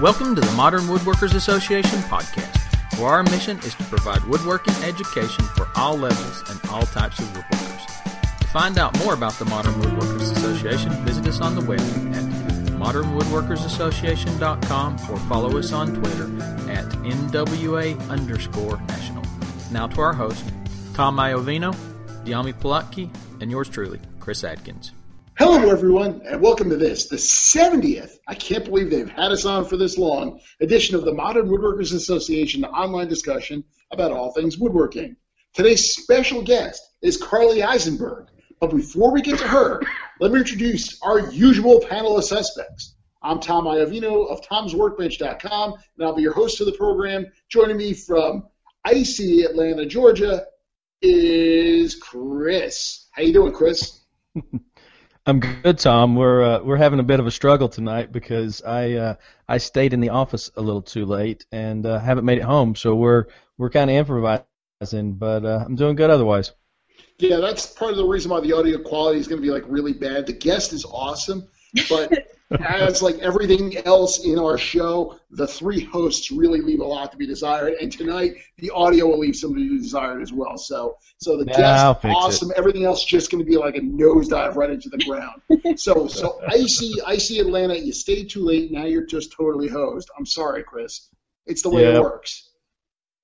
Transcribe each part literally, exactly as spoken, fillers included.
Welcome to the Modern Woodworkers Association podcast, where our mission is to provide woodworking education for all levels and all types of woodworkers. To find out more about the Modern Woodworkers Association, visit us on the web at modern woodworkers association dot com or follow us on Twitter at N W A underscore national. Now to our host, Tom Iovino, Diami Palotki, and yours truly, Chris Adkins. Hello, everyone, and welcome to this, the seventieth, I can't believe they've had us on for this long, edition of the Modern Woodworkers Association online discussion about all things woodworking. Today's special guest is Carley Eisenberg, but before we get to her, let me introduce our usual panel of suspects. I'm Tom Iovino of toms workbench dot com, and I'll be your host of the program. Joining me from icy Atlanta, Georgia, is Chris. How you doing, Chris? I'm good, Tom. We're uh, we're having a bit of a struggle tonight because I uh, I stayed in the office a little too late and uh, haven't made it home, so we're we're kind of improvising. But uh, I'm doing good otherwise. Yeah, that's part of the reason why the audio quality is going to be like really bad. The guest is awesome, but as like everything else in our show, the three hosts really leave a lot to be desired. And tonight, the audio will leave something to be desired as well. So, so the yeah, guest, awesome. It. Everything else just going to be like a nosedive right into the ground. So, so icy, icy Atlanta. You stayed too late. Now you're just totally hosed. I'm sorry, Chris. It's the way yep. it works.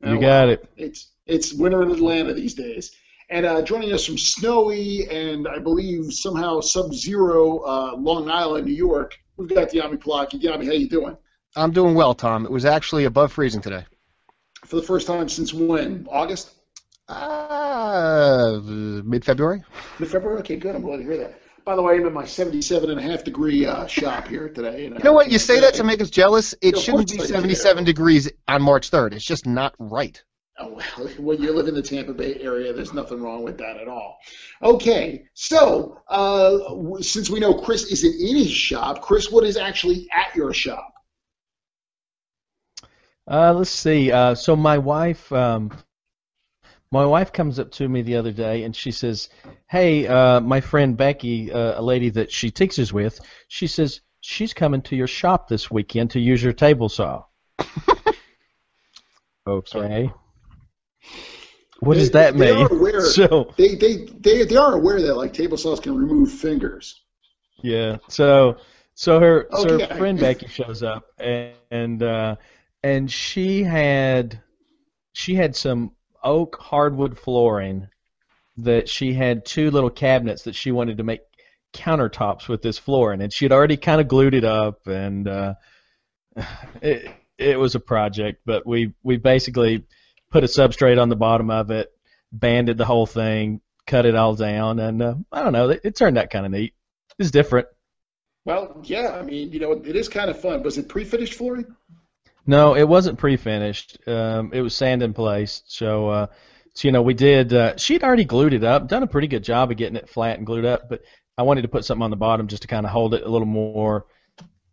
You now, got it. It's it's winter in Atlanta these days. And uh, joining us from snowy and, I believe, somehow sub-zero uh, Long Island, New York, we've got Diami Palotki. Diami, how you doing? I'm doing well, Tom. It was actually above freezing today. For the first time since when? August? Uh, mid-February. Mid-February? Okay, good. I'm glad to hear that. By the way, I'm in my seventy-seven and a half degree uh, shop here today. And you know what? You say that to make us jealous. It no, shouldn't be seventy-seven degrees on March third. It's just not right. Oh, well, when you live in the Tampa Bay area, there's nothing wrong with that at all. Okay, so uh, w- since we know Chris isn't in his shop, Chris, what is actually at your shop? Uh, let's see. Uh, so my wife, um, my wife comes up to me the other day, and she says, hey, uh, my friend Becky, uh, a lady that she teaches with, she says, she's coming to your shop this weekend to use your table saw. Okay. What does that they, they mean? Are aware, so they, they they they are aware that like table saws can remove fingers. Yeah. So so her okay. so her friend Becky shows up and and, uh, and she had she had some oak hardwood flooring that she had two little cabinets that she wanted to make countertops with this flooring, and she had already kind of glued it up, and uh, it it was a project, but we we basically put a substrate on the bottom of it, banded the whole thing, cut it all down, and uh, I don't know, it, it turned out kind of neat. It's different. Well, yeah, I mean, you know, it is kind of fun. Was it pre-finished flooring? No, it wasn't pre-finished. Um, it was sand in place. So, uh, so you know, we did, uh, she'd already glued it up, done a pretty good job of getting it flat and glued up, but I wanted to put something on the bottom just to kind of hold it a little more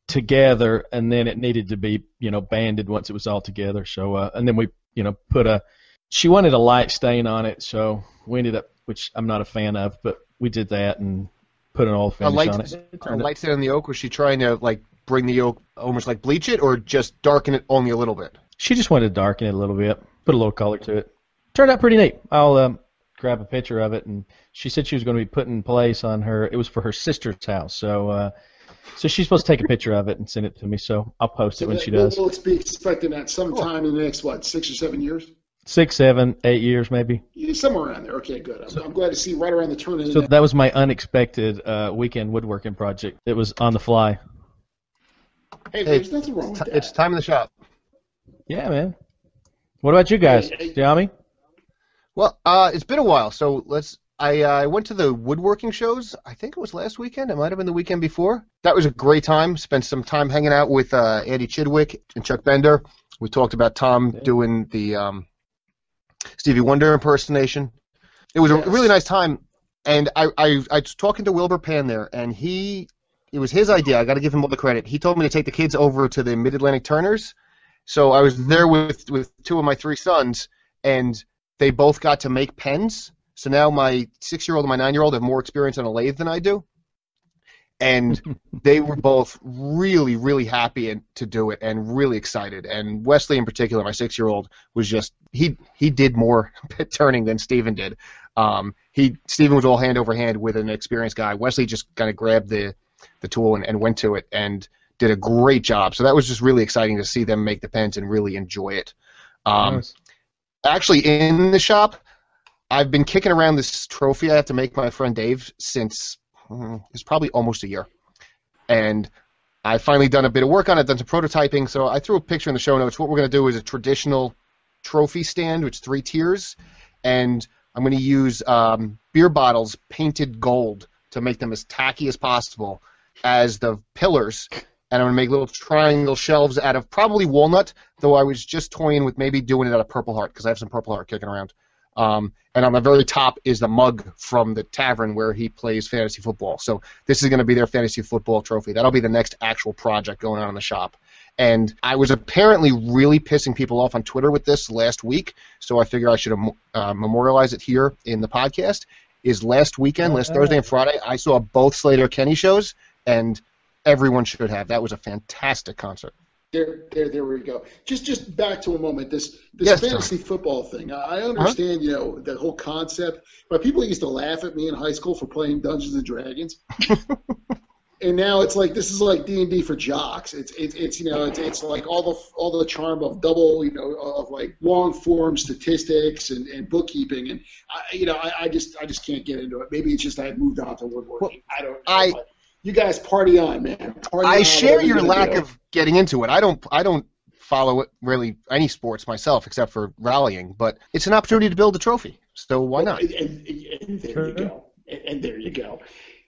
together, and then it needed to be, you know, banded once it was all together. So, uh, and then we You know, put a. She wanted a light stain on it, so we ended up, which I'm not a fan of, but we did that and put an oil finish a light, on it. it a light stain on the oak. Was she trying to like bring the oak almost like bleach it, or just darken it only a little bit? She just wanted to darken it a little bit, put a little color to it. Turned out pretty neat. I'll um, grab a picture of it, and she said she was going to be put in place on her. It was for her sister's house, so. Uh, So she's supposed to take a picture of it and send it to me, so I'll post so it when that, she does. We'll be expecting that sometime cool. in the next, what, six or seven years? Six, seven, eight years maybe. Yeah, somewhere around there. Okay, good. I'm, so, I'm glad to see right around the turn. So the that was my unexpected uh, weekend woodworking project. It was on the fly. Hey, there's hey, nothing wrong with that. It's time in the shop. Yeah, man. What about you guys? Hey, hey. Diami? Well, uh, it's been a while, so let's... I uh, went to the woodworking shows. I think it was last weekend. It might have been the weekend before. That was a great time. Spent some time hanging out with uh, Andy Chidwick and Chuck Bender. We talked about Tom yeah. doing the um, Stevie Wonder impersonation. It was yes. a really nice time. And I, I, I was talking to Wilbur Pan there, and he it was his idea. I got to give him all the credit. He told me to take the kids over to the Mid-Atlantic Turners. So I was there with, with two of my three sons, and they both got to make pens. So now my six-year-old and my nine-year-old have more experience on a lathe than I do. And they were both really, really happy and, to do it and really excited. And Wesley in particular, my six-year-old, was just he he did more pit turning than Stephen did. Um, he Stephen was all hand over hand with an experienced guy. Wesley just kind of grabbed the, the tool and, and went to it and did a great job. So that was just really exciting to see them make the pens and really enjoy it. Um, nice. Actually, in the shop, I've been kicking around this trophy I have to make my friend Dave since... it's probably almost a year. And I finally done a bit of work on it, done some prototyping, so I threw a picture in the show notes. What we're going to do is a traditional trophy stand, which is three tiers, and I'm going to use um, beer bottles painted gold to make them as tacky as possible as the pillars, and I'm going to make little triangle shelves out of probably walnut, though I was just toying with maybe doing it out of Purple Heart, because I have some Purple Heart kicking around. Um, and on the very top is the mug from the tavern where he plays fantasy football. So this is going to be their fantasy football trophy. That'll be the next actual project going on in the shop. And I was apparently really pissing people off on Twitter with this last week, so I figure I should uh, memorialize it here in the podcast. Is last weekend, last Thursday and Friday, I saw both Slater-Kenny shows, and everyone should have. That was a fantastic concert. There, there, there we go. Just, just back to a moment. This, this yes, fantasy sir. football thing. I understand, uh-huh. you know, the whole concept. But people used to laugh at me in high school for playing Dungeons and Dragons. And now it's like this is like D and D for jocks. It's, it's, it's you know, it's, it's like all the, all the charm of double, you know, of like long form statistics and, and bookkeeping. And I, you know, I, I just, I just can't get into it. Maybe it's just I moved on to woodworking. Well, I don't. Know. I. You guys party on, man. Party I on, share your lack of getting into it. I don't I don't follow it really any sports myself except for rallying, but it's an opportunity to build a trophy, so why not? And, and, and there you go. And, and there you go.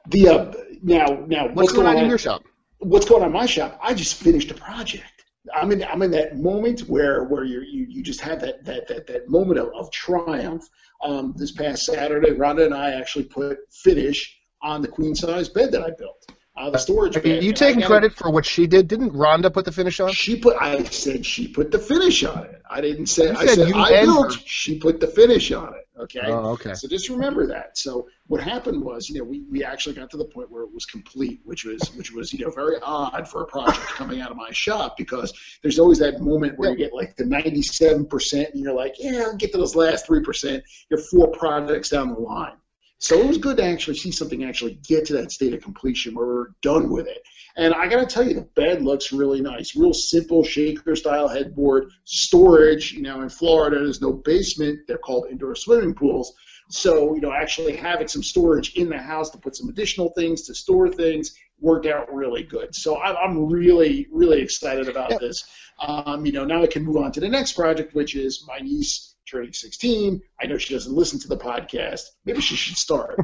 The uh, now now what's, what's going, going on in your shop? What's going on in my shop? I just finished a project. I'm in I'm in that moment where, where you you you just have that that that, that moment of, of triumph. Um, this past Saturday, Rhonda and I actually put finish on the queen size bed that I built, uh, the storage bed. Are you taking credit for what she did? Didn't Rhonda put the finish on? She put. I said she put the finish on it. I didn't say. You I said, said I built. Her. She put the finish on it. Okay. Oh, okay. So just remember that. So what happened was, you know, we, we actually got to the point where it was complete, which was which was you know very odd for a project coming out of my shop, because there's always that moment where you get like the ninety-seven percent and you're like, yeah, I'll get to those last three percent. You're four projects down the line. So it was good to actually see something actually get to that state of completion where we're done with it. And I got to tell you, the bed looks really nice. Real simple shaker-style headboard, storage. You know, in Florida, there's no basement. They're called indoor swimming pools. So, you know, actually having some storage in the house to put some additional things, to store things, worked out really good. So I'm really, really excited about yep. this. Um, you know, now I can move on to the next project, which is my niece turning sixteen. I know she doesn't listen to the podcast. Maybe she should start.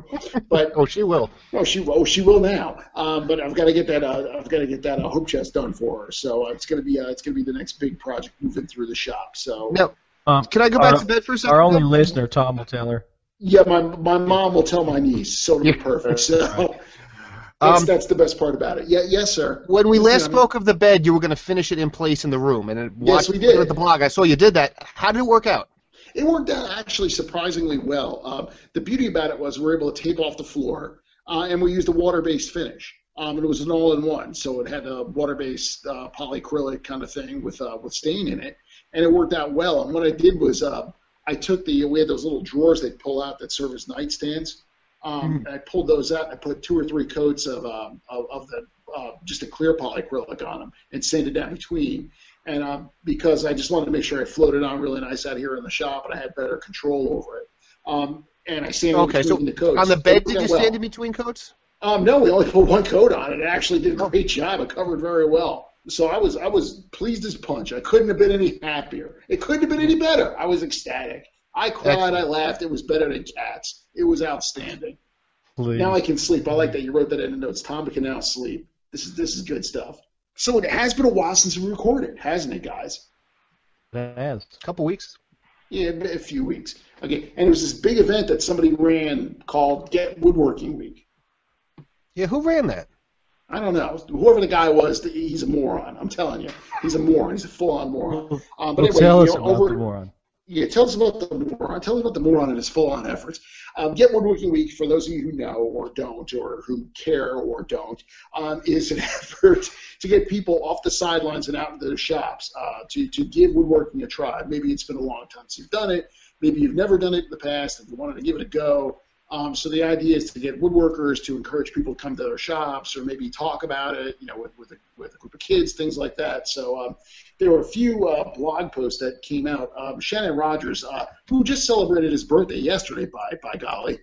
But oh, she will. Oh, she will. Oh, she will now. Um, but I've got to get that. Uh, I've got to get that uh, hope chest done for her. So uh, it's gonna be. Uh, it's gonna be the next big project moving through the shop. So no. Um, can I go back our, to bed for a second? Our only no? listener, Tom, will tell her. Yeah, my my mom will tell my niece. So it'll be perfect. So. That's, um, that's the best part about it. Yeah, yes, sir. When we last you know, spoke of the bed, you were going to finish it in place in the room, and it yes, we did. At the blog, I saw you did that. How did it work out? It worked out actually surprisingly well. Um, the beauty about it was we were able to tape off the floor, uh, and we used a water-based finish. Um, and it was an all-in-one, so it had a water-based uh, polyacrylic kind of thing with uh, with stain in it, and it worked out well. And what I did was uh, I took the we had those little drawers that pull out that serve as nightstands. Um, mm. and I pulled those out. I put two or three coats of um, of, of the uh, just a clear polyacrylic on them and sanded down between. And um, because I just wanted to make sure I floated on really nice out here in the shop, and I had better control over it. Um, and I sanded okay, between so the coats. On the bed, did you well. sand in between coats? Um, no, we only put one coat on, and it actually did a great job. It covered very well. So I was I was pleased as punch. I couldn't have been any happier. It couldn't have been any better. I was ecstatic. I cried, I laughed. It was better than cats. It was outstanding. Please. Now I can sleep. I like that you wrote that in the notes. Tom can now sleep. This is this is good stuff. So it has been a while since we recorded, hasn't it, guys? It has. A couple weeks. Yeah, a few weeks. Okay, and it was this big event that somebody ran called Get Woodworking Week. Yeah, who ran that? I don't know. Whoever the guy was, he's a moron. I'm telling you, he's a moron. He's a full-on moron. Um, but well, anyway, tell us you know, about over, the moron. Yeah, tell us about the Moron. Tell us about the Moron and his full-on efforts. Um, Get Woodworking Week, for those of you who know or don't, or who care or don't, um, is an effort to get people off the sidelines and out of their shops uh, to, to give woodworking a try. Maybe it's been a long time since you've done it. Maybe you've never done it in the past and you wanted to give it a go. Um, so the idea is to get woodworkers, to encourage people to come to their shops or maybe talk about it, you know, with, with, a, with a group of kids, things like that. So um, there were a few uh, blog posts that came out. Um, Shannon Rogers, uh, who just celebrated his birthday yesterday, by, by golly,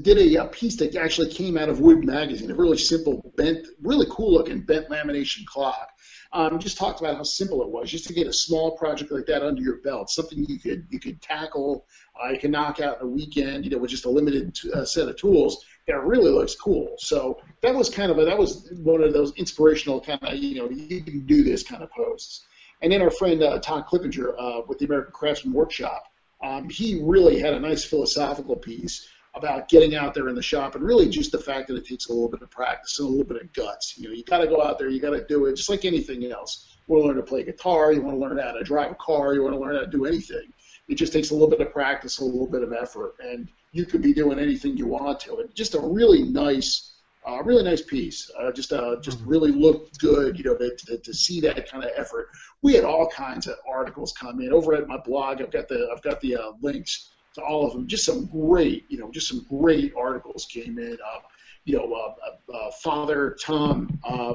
did a, a piece that actually came out of Wood Magazine, a really simple, bent, really cool-looking bent lamination clock. Um, just talked about how simple it was, just to get a small project like that under your belt, something you could you could tackle, uh, you can knock out in a weekend, you know, with just a limited t- uh, set of tools. That really looks cool. So that was kind of a, that was one of those inspirational kind of, you know, you can do this kind of posts. And then our friend uh, Tom Clippinger uh, with the American Craftsman Workshop, um, he really had a nice philosophical piece about getting out there in the shop, and really just the fact that it takes a little bit of practice and a little bit of guts. You know, you got to go out there, you got to do it, just like anything else. You want to learn to play guitar, you want to learn how to drive a car, you want to learn how to do anything. It just takes a little bit of practice, a little bit of effort, and you could be doing anything you want to. And just a really nice, uh, really nice piece. Uh, just, uh, just mm-hmm. really looked good, you know, to, to, to see that kind of effort. We had all kinds of articles come in over at my blog. I've got the, I've got the uh, links to all of them. Just some great, you know, just some great articles came in. Uh, you know, uh, uh, Father Tom uh,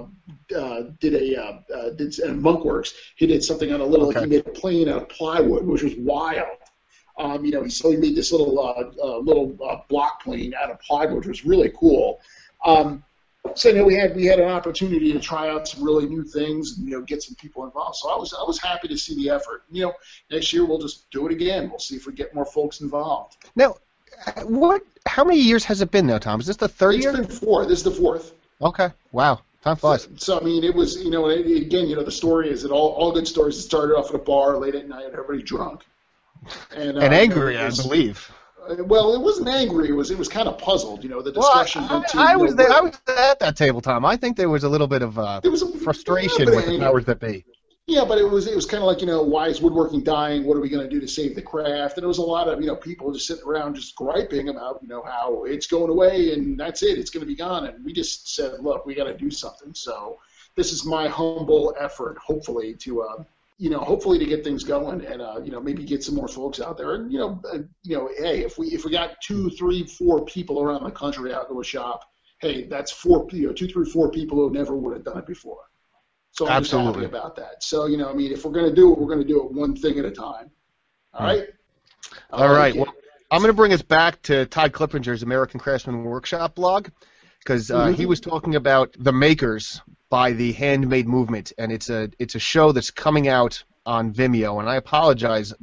uh, did a uh, uh, did uh, Monkworks. He did something on a little. Okay. He made a plane out of plywood, which was wild. Um, you know, he so he made this little uh, uh, little uh, block plane out of plywood, which was really cool. Um, so you know, we had we had an opportunity to try out some really new things, and, you know, get some people involved. So I was I was happy to see the effort. You know, next year we'll just do it again. We'll see if we get more folks involved. Now, what? How many years has it been now, Tom? Is this the third it's year? It's been four. This is the fourth. Okay. Wow. Time flies. So, so I mean, it was, you know, it, again, you know, the story is that all all good stories. It started off at a bar late at night, everybody drunk, and, uh, and angry, I believe. Well, it wasn't angry. It was it was kind of puzzled, you know, the discussion. Well, I, between, I, I, was there, I was at that table, Tom. I think there was a little bit of uh, there was a, frustration with the powers that be. Yeah, but it was it was kind of like, you know, why is woodworking dying? What are we going to do to save the craft? And it was a lot of, you know, people just sitting around just griping about, you know, how it's going away and that's it. It's going to be gone. And we just said, look, we got to do something. So this is my humble effort, hopefully, to uh, – you know, hopefully to get things going and, uh, you know, maybe get some more folks out there. And, you know, uh, you know, hey, if we if we got two, three, four people around the country out to a shop, hey, that's four, you know, two, three, four people who never would have done it before. So I'm Absolutely. Just happy about that. So, you know, I mean, if we're going to do it, we're going to do it one thing at a time. All right? All um, right. Okay. Well, I'm going to bring us back to Todd Clippinger's American Craftsman Workshop blog, because uh, mm-hmm. he was talking about the makers by the Handmade Movement, and it's a it's a show that's coming out on Vimeo, and I apologize.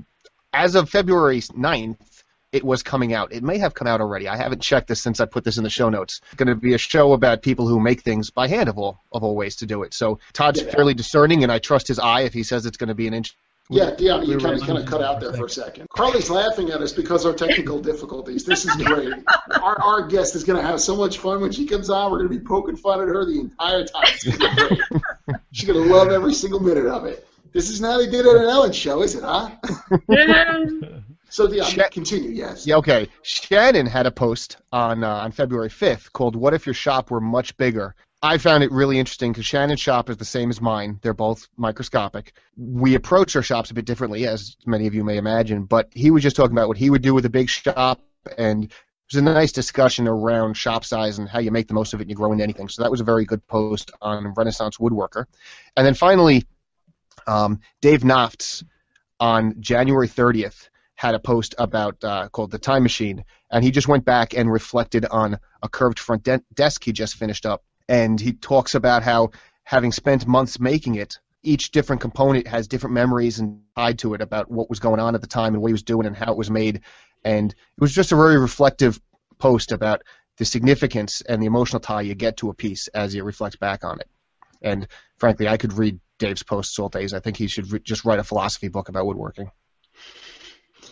As of February ninth, it was coming out. It may have come out already. I haven't checked this since I put this in the show notes. It's going to be a show about people who make things by hand of all, of all ways to do it. So Todd's yeah. fairly discerning, and I trust his eye if he says it's going to be an inch. Yeah, yeah, you kind of, kind of cut out there for a second. Carley's laughing at us because of our technical difficulties. This is great. Our our guest is going to have so much fun when she comes on. We're going to be poking fun at her the entire time. It's going to be great. She's going to love every single minute of it. This is not a Did It on Ellen show, is it, huh? Yeah. So, yeah, Sh- continue, yes. Yeah, okay. Shannon had a post on uh, on February fifth called What If Your Shop Were Much Bigger? I found it really interesting because Shannon's shop is the same as mine. They're both microscopic. We approach our shops a bit differently, as many of you may imagine, but he was just talking about what he would do with a big shop, and there's a nice discussion around shop size and how you make the most of it and you grow into anything. So that was a very good post on Renaissance Woodworker. And then finally, um, Dave Nofts on January thirtieth had a post about uh, called The Time Machine, and he just went back and reflected on a curved front de- desk he just finished up. And he talks about how, having spent months making it, each different component has different memories and tied to it about what was going on at the time and what he was doing and how it was made. And it was just a very reflective post about the significance and the emotional tie you get to a piece as you reflect back on it. And frankly, I could read Dave's posts all days. I think he should re- just write a philosophy book about woodworking.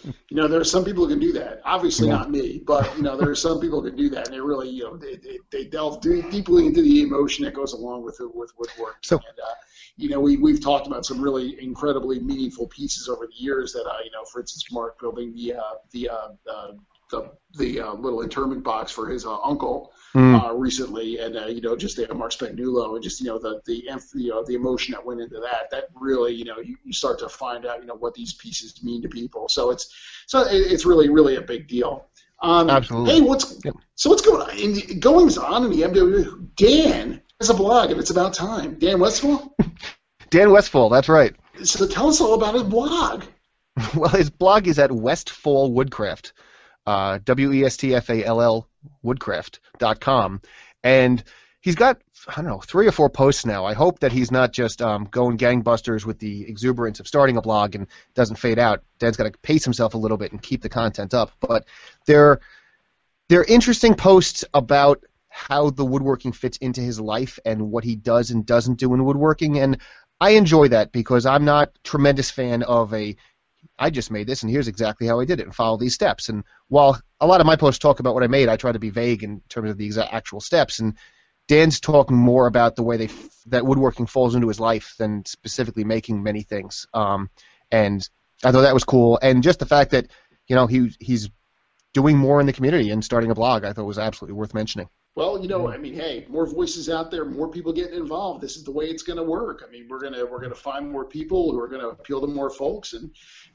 You know, there are some people who can do that. Obviously yeah. not me, but, you know, there are some people who can do that, and they really, you know, they, they, they delve deeply into the emotion that goes along with it, with woodwork. So, and, uh, you know, we, we've talked about some really incredibly meaningful pieces over the years that, uh, you know, for instance, Mark building the, uh, the, uh, uh, the, the uh, little interment box for his uh, uncle mm. uh, recently, and uh, you know, just the uh, Mark Spagnuolo, and just you know the the you know, the emotion that went into that. That really, you know, you, you start to find out, you know, what these pieces mean to people. So it's so it, it's really really a big deal. Um, Absolutely. Hey, what's yeah. so what's going on? In the, goings on in the M W? Dan has a blog, and it's about time. Dan Westfall. Dan Westfall. That's right. So tell us all about his blog. Well, his blog is at Westfall Woodcraft. Uh, W E S T F A L L woodcraft dot com, and he's got, I don't know, three or four posts now. I hope that he's not just um, going gangbusters with the exuberance of starting a blog and doesn't fade out. Dan's got to pace himself a little bit and keep the content up, but they're, they're interesting posts about how the woodworking fits into his life and what he does and doesn't do in woodworking, and I enjoy that because I'm not a tremendous fan of a I just made this, and here's exactly how I did it, and follow these steps. And while a lot of my posts talk about what I made, I try to be vague in terms of the exact actual steps. And Dan's talking more about the way they f- that woodworking falls into his life than specifically making many things. Um, and I thought that was cool. And just the fact that, you know, he he's doing more in the community and starting a blog, I thought was absolutely worth mentioning. Well, you know, I mean, hey, more voices out there, more people getting involved. This is the way it's going to work. I mean, we're gonna we're gonna find more people who are going to appeal to more folks, and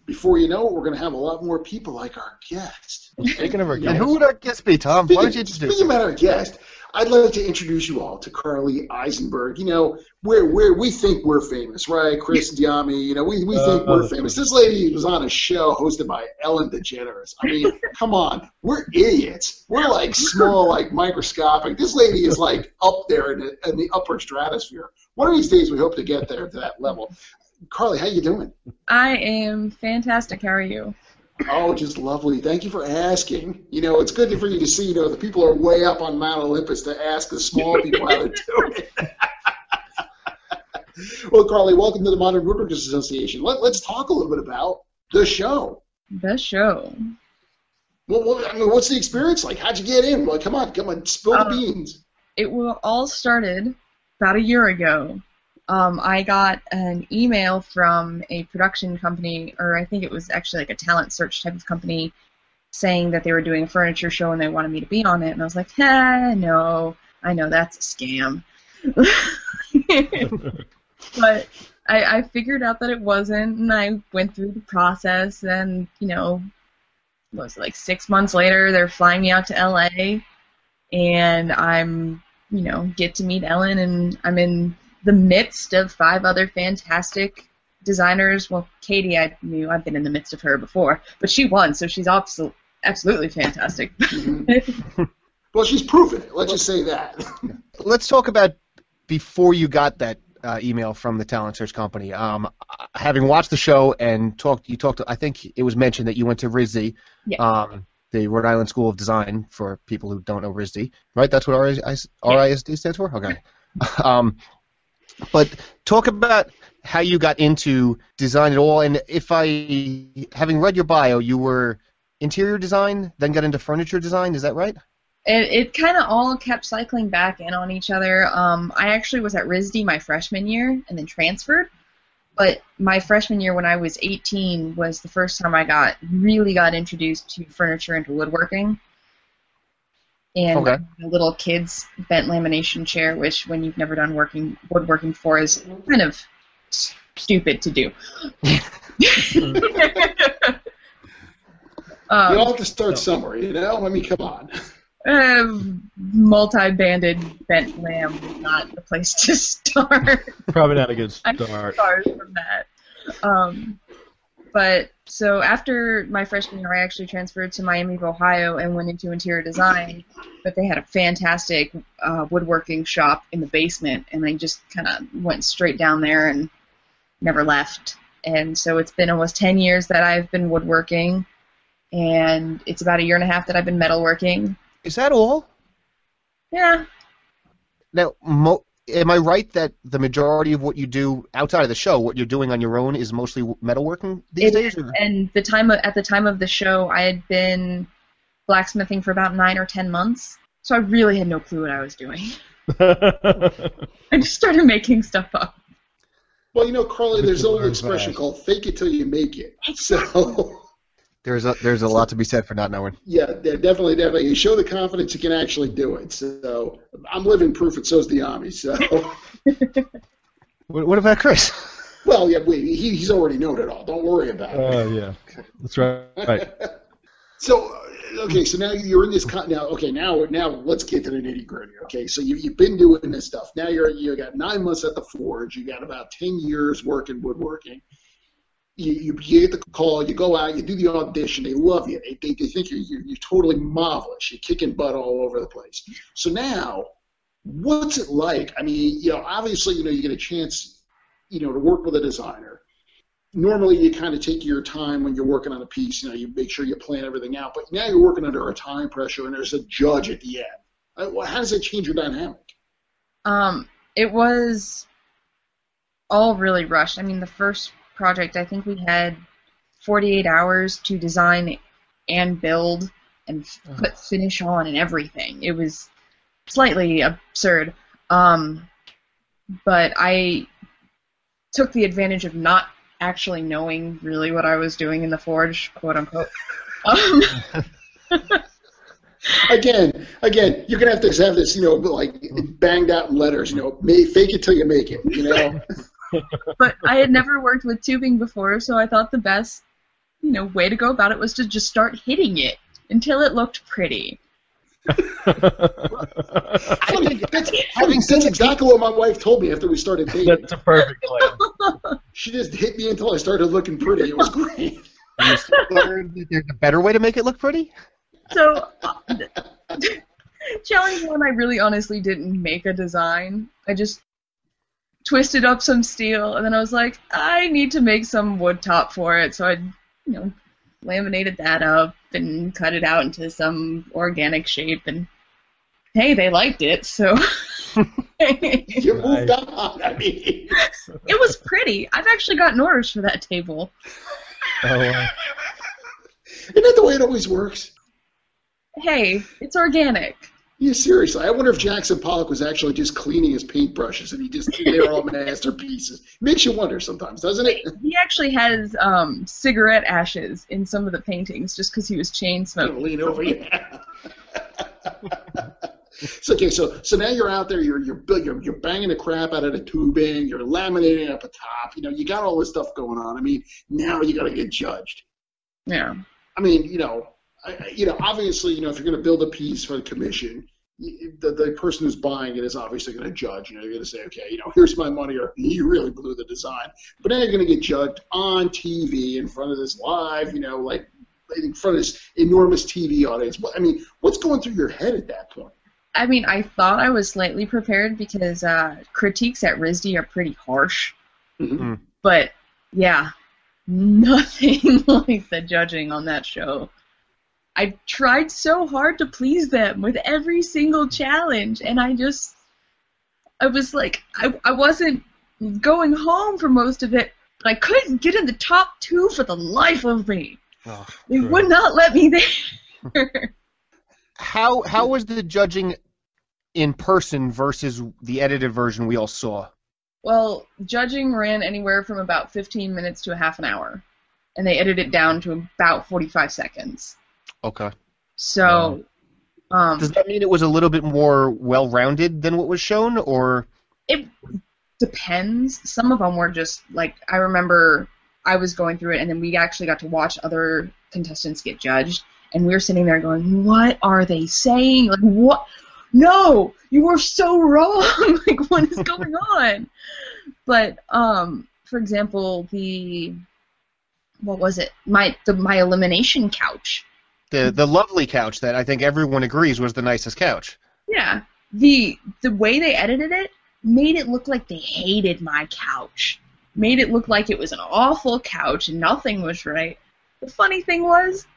before you know it, we're going to have a lot more people like our guest. Speaking of our guest, and who would our guest be, Tom? Speaking, Why don't you introduce? Speaking about our guest, I'd like to introduce you all to Carley Eisenberg. You know, where where we think we're famous, right? Chris Diami. You know, we we uh, think we're famous. This lady was on a show hosted by Ellen DeGeneres. I mean, come on, we're idiots. We're like small, like microscopic. This lady is like up there in the, in the upper stratosphere. One of these days, we hope to get there to that level. Carley, how you doing? I am fantastic. How are you? Oh, just lovely. Thank you for asking. You know, it's good for you to see, you know, the people are way up on Mount Olympus to ask the small people how to do it. Well, Carley, welcome to the Modern Woodworkers Association. Let, let's talk a little bit about the show. The show. Well, what, I mean, what's the experience like? How'd you get in? Like, come on, come on, spill um, the beans. It all started about a year ago. Um, I got an email from a production company, or I think it was actually like a talent search type of company, saying that they were doing a furniture show and they wanted me to be on it. And I was like, eh, no, I know that's a scam. But I, I figured out that it wasn't, and I went through the process, and, you know, what was it, like six months later, they're flying me out to L A, and I'm, you know, get to meet Ellen, and I'm in the midst of five other fantastic designers. Well, Katie, I knew. I've been in the midst of her before. But she won, so she's absolutely, absolutely fantastic. Well, she's proven it. Let's well, just say that. Let's talk about before you got that uh, email from the talent search company. Um, having watched the show and talked, you talked, I think it was mentioned that you went to R I S D, yeah. um, the Rhode Island School of Design, for people who don't know R I S D. Right? That's what R I S D stands for? Okay. Um But talk about how you got into design at all, and if I, having read your bio, you were interior design, then got into furniture design, is that right? It, it kind of all kept cycling back in on each other. Um, I actually was at R I S D my freshman year and then transferred, but my freshman year when I was eighteen was the first time I got really got introduced to furniture and to woodworking. And okay. a little kid's bent lamination chair, which when you've never done working woodworking before is kind of st- stupid to do. um, you all have to start somewhere, you know? I mean, come on. Uh, multi-banded bent lamb is not the place to start. Probably not a good start. I'm sorry from that. Um, but... So after my freshman year, I actually transferred to Miami, Ohio, and went into interior design, but they had a fantastic uh, woodworking shop in the basement, and I just kind of went straight down there and never left. And so it's been almost ten years that I've been woodworking, and it's about a year and a half that I've been metalworking. Is that all? Yeah. Now, mo- am I right that the majority of what you do outside of the show, what you're doing on your own, is mostly metalworking these it, days? Or? And the time of, at the time of the show, I had been blacksmithing for about nine or ten months, so I really had no clue what I was doing. I just started making stuff up. Well, you know, Carley, there's an old expression called "fake it till you make it." So there's a there's a lot to be said for not knowing. Yeah, definitely, definitely. You show the confidence, you can actually do it. So I'm living proof, and so's the Army. So what, what about Chris? Well, yeah, we, he he's already known it all. Don't worry about it. Oh uh, yeah, that's right. Right. So okay, so now you're in this con- now. Okay, now now let's get to the nitty gritty. Okay, so you you've been doing this stuff. Now you're you got nine months at the forge. You got about ten years working woodworking. You, you you get the call. You go out. You do the audition. They love you. They they, they think you're, you're you're totally marvelous. You're kicking butt all over the place. So now, what's it like? I mean, you know, obviously, you know, you get a chance, you know, to work with a designer. Normally, you kind of take your time when you're working on a piece. You know, you make sure you plan everything out. But now you're working under a time pressure, and there's a judge at the end. How does that change your dynamic? Um, it was all really rushed. I mean, the first project, I think we had forty-eight hours to design and build and put finish on and everything. It was slightly absurd. Um, but I took the advantage of not actually knowing really what I was doing in the forge, quote unquote. Um. again, again, you're gonna have to have this, you know, like banged out in letters, you know, fake it till you make it, you know. But I had never worked with tubing before, so I thought the best, you know, way to go about it was to just start hitting it until it looked pretty. I that's, having that's exactly what my wife told me after we started dating. That's a perfect plan. She just hit me until I started looking pretty. It was great. There's a better way to make it look pretty? So, challenge one, I really honestly didn't make a design. I just twisted up some steel, and then I was like, I need to make some wood top for it, so I, you know, laminated that up and cut it out into some organic shape, and hey, they liked it, so you moved on. I mean, it was pretty. I've actually gotten orders for that table. Oh, uh... Isn't that the way it always works? Hey, it's organic. Yeah, seriously. I wonder if Jackson Pollock was actually just cleaning his paintbrushes and he just they're all masterpieces. Makes you wonder sometimes, doesn't it? He actually has um, cigarette ashes in some of the paintings just because he was chain smoking. Lean over, yeah. So, okay, so so now you're out there, you're you're you're you're banging the crap out of the tubing, you're laminating up the top, you know, you got all this stuff going on. I mean, now you got to get judged. Yeah. I mean, you know. I, you know, obviously, you know, if you're going to build a piece for the commission, the, the person who's buying it is obviously going to judge. You know, you're going to say, okay, you know, here's my money, or you really blew the design. But then you're going to get judged on T V in front of this live, you know, like in front of this enormous T V audience. I mean, what's going through your head at that point? I mean, I thought I was slightly prepared because uh, critiques at R I S D are pretty harsh. Mm-hmm. But, yeah, nothing like the judging on that show. I tried so hard to please them with every single challenge, and I just, I was like, I, I wasn't going home for most of it, but I couldn't get in the top two for the life of me. Oh, they true. would not let me there. How how was the judging in person versus the edited version we all saw? Well, judging ran anywhere from about fifteen minutes to a half an hour, and they edited it down to about forty-five seconds. Okay. So, um, does that mean it was a little bit more well-rounded than what was shown, or? It depends. Some of them were just, like, I remember I was going through it, and then we actually got to watch other contestants get judged, and we were sitting there going, what are they saying? Like, what? No! You were so wrong! Like, what is going on? But, um, for example, the, what was it? My, the, my elimination couch. The the lovely couch that I think everyone agrees was the nicest couch. Yeah. The the way they edited it made it look like they hated my couch. Made it look like it was an awful couch and nothing was right. The funny thing was,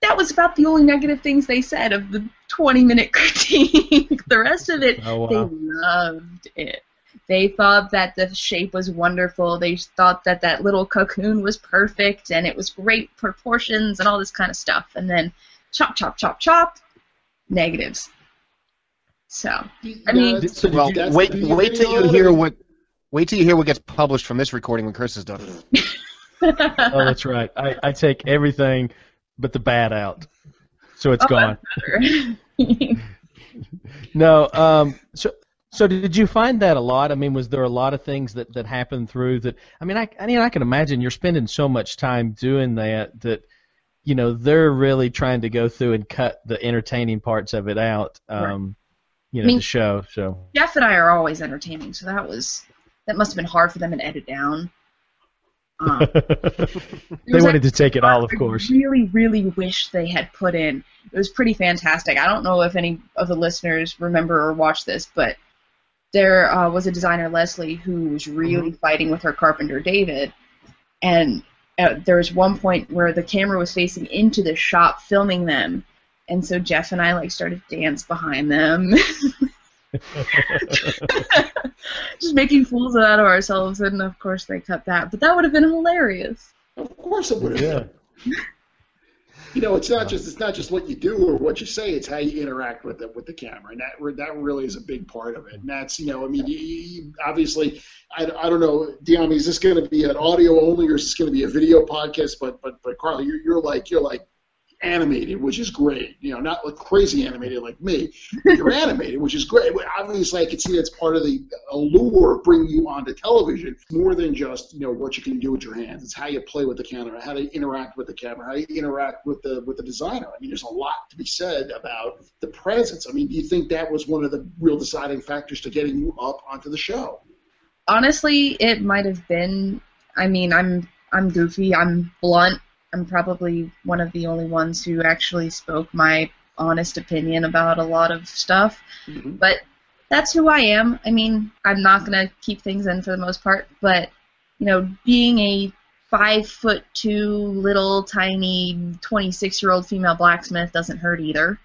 that was about the only negative things they said of the twenty-minute critique. The rest of it, oh, wow. They loved it. They thought that the shape was wonderful. They thought that that little cocoon was perfect, and it was great proportions and all this kind of stuff. And then chop, chop, chop, chop, negatives. So, I mean, yeah, so well, you, wait, wait till you hear what, wait till you hear what gets published from this recording when Chris is done. Oh, that's right. I, I take everything but the bad out, so it's oh, gone. No, um, so. So did you find that a lot? I mean, was there a lot of things that, that happened through that? I mean, I, I mean, I can imagine you're spending so much time doing that that, you know, they're really trying to go through and cut the entertaining parts of it out, um, you know, I mean, the show. So Jeff and I are always entertaining, so that was that must have been hard for them to edit down. Um, they wanted to take it all, of course. I really, really wish they had put in. It was pretty fantastic. I don't know if any of the listeners remember or watched this, but there uh, was a designer, Leslie, who was really fighting with her carpenter, David, and uh, there was one point where the camera was facing into the shop filming them, and so Jeff and I like started to dance behind them. Just making fools out of ourselves, and of course they cut that, but that would have been hilarious. Of course it would have been. Yeah. You know, it's not just it's not just what you do or what you say; it's how you interact with it with the camera, and that that really is a big part of it. And that's, you know, I mean, you, you, obviously, I, I don't know, Deon, is this going to be an audio only, or is this going to be a video podcast? But but but Carley, you're you're like you're like animated, which is great. You know, not like crazy animated like me. But you're animated, which is great. Obviously, I can see that's part of the allure of bringing you onto television, more than just, you know, what you can do with your hands. It's how you play with the camera, how to interact with the camera, how you interact with the with the designer. I mean, there's a lot to be said about the presence. I mean, do you think that was one of the real deciding factors to getting you up onto the show? Honestly, it might have been. I mean, I'm I'm goofy. I'm blunt. I'm probably one of the only ones who actually spoke my honest opinion about a lot of stuff. Mm-hmm. But that's who I am. I mean, I'm not going to keep things in for the most part, but, you know, being a five foot two little tiny twenty-six-year-old female blacksmith doesn't hurt either.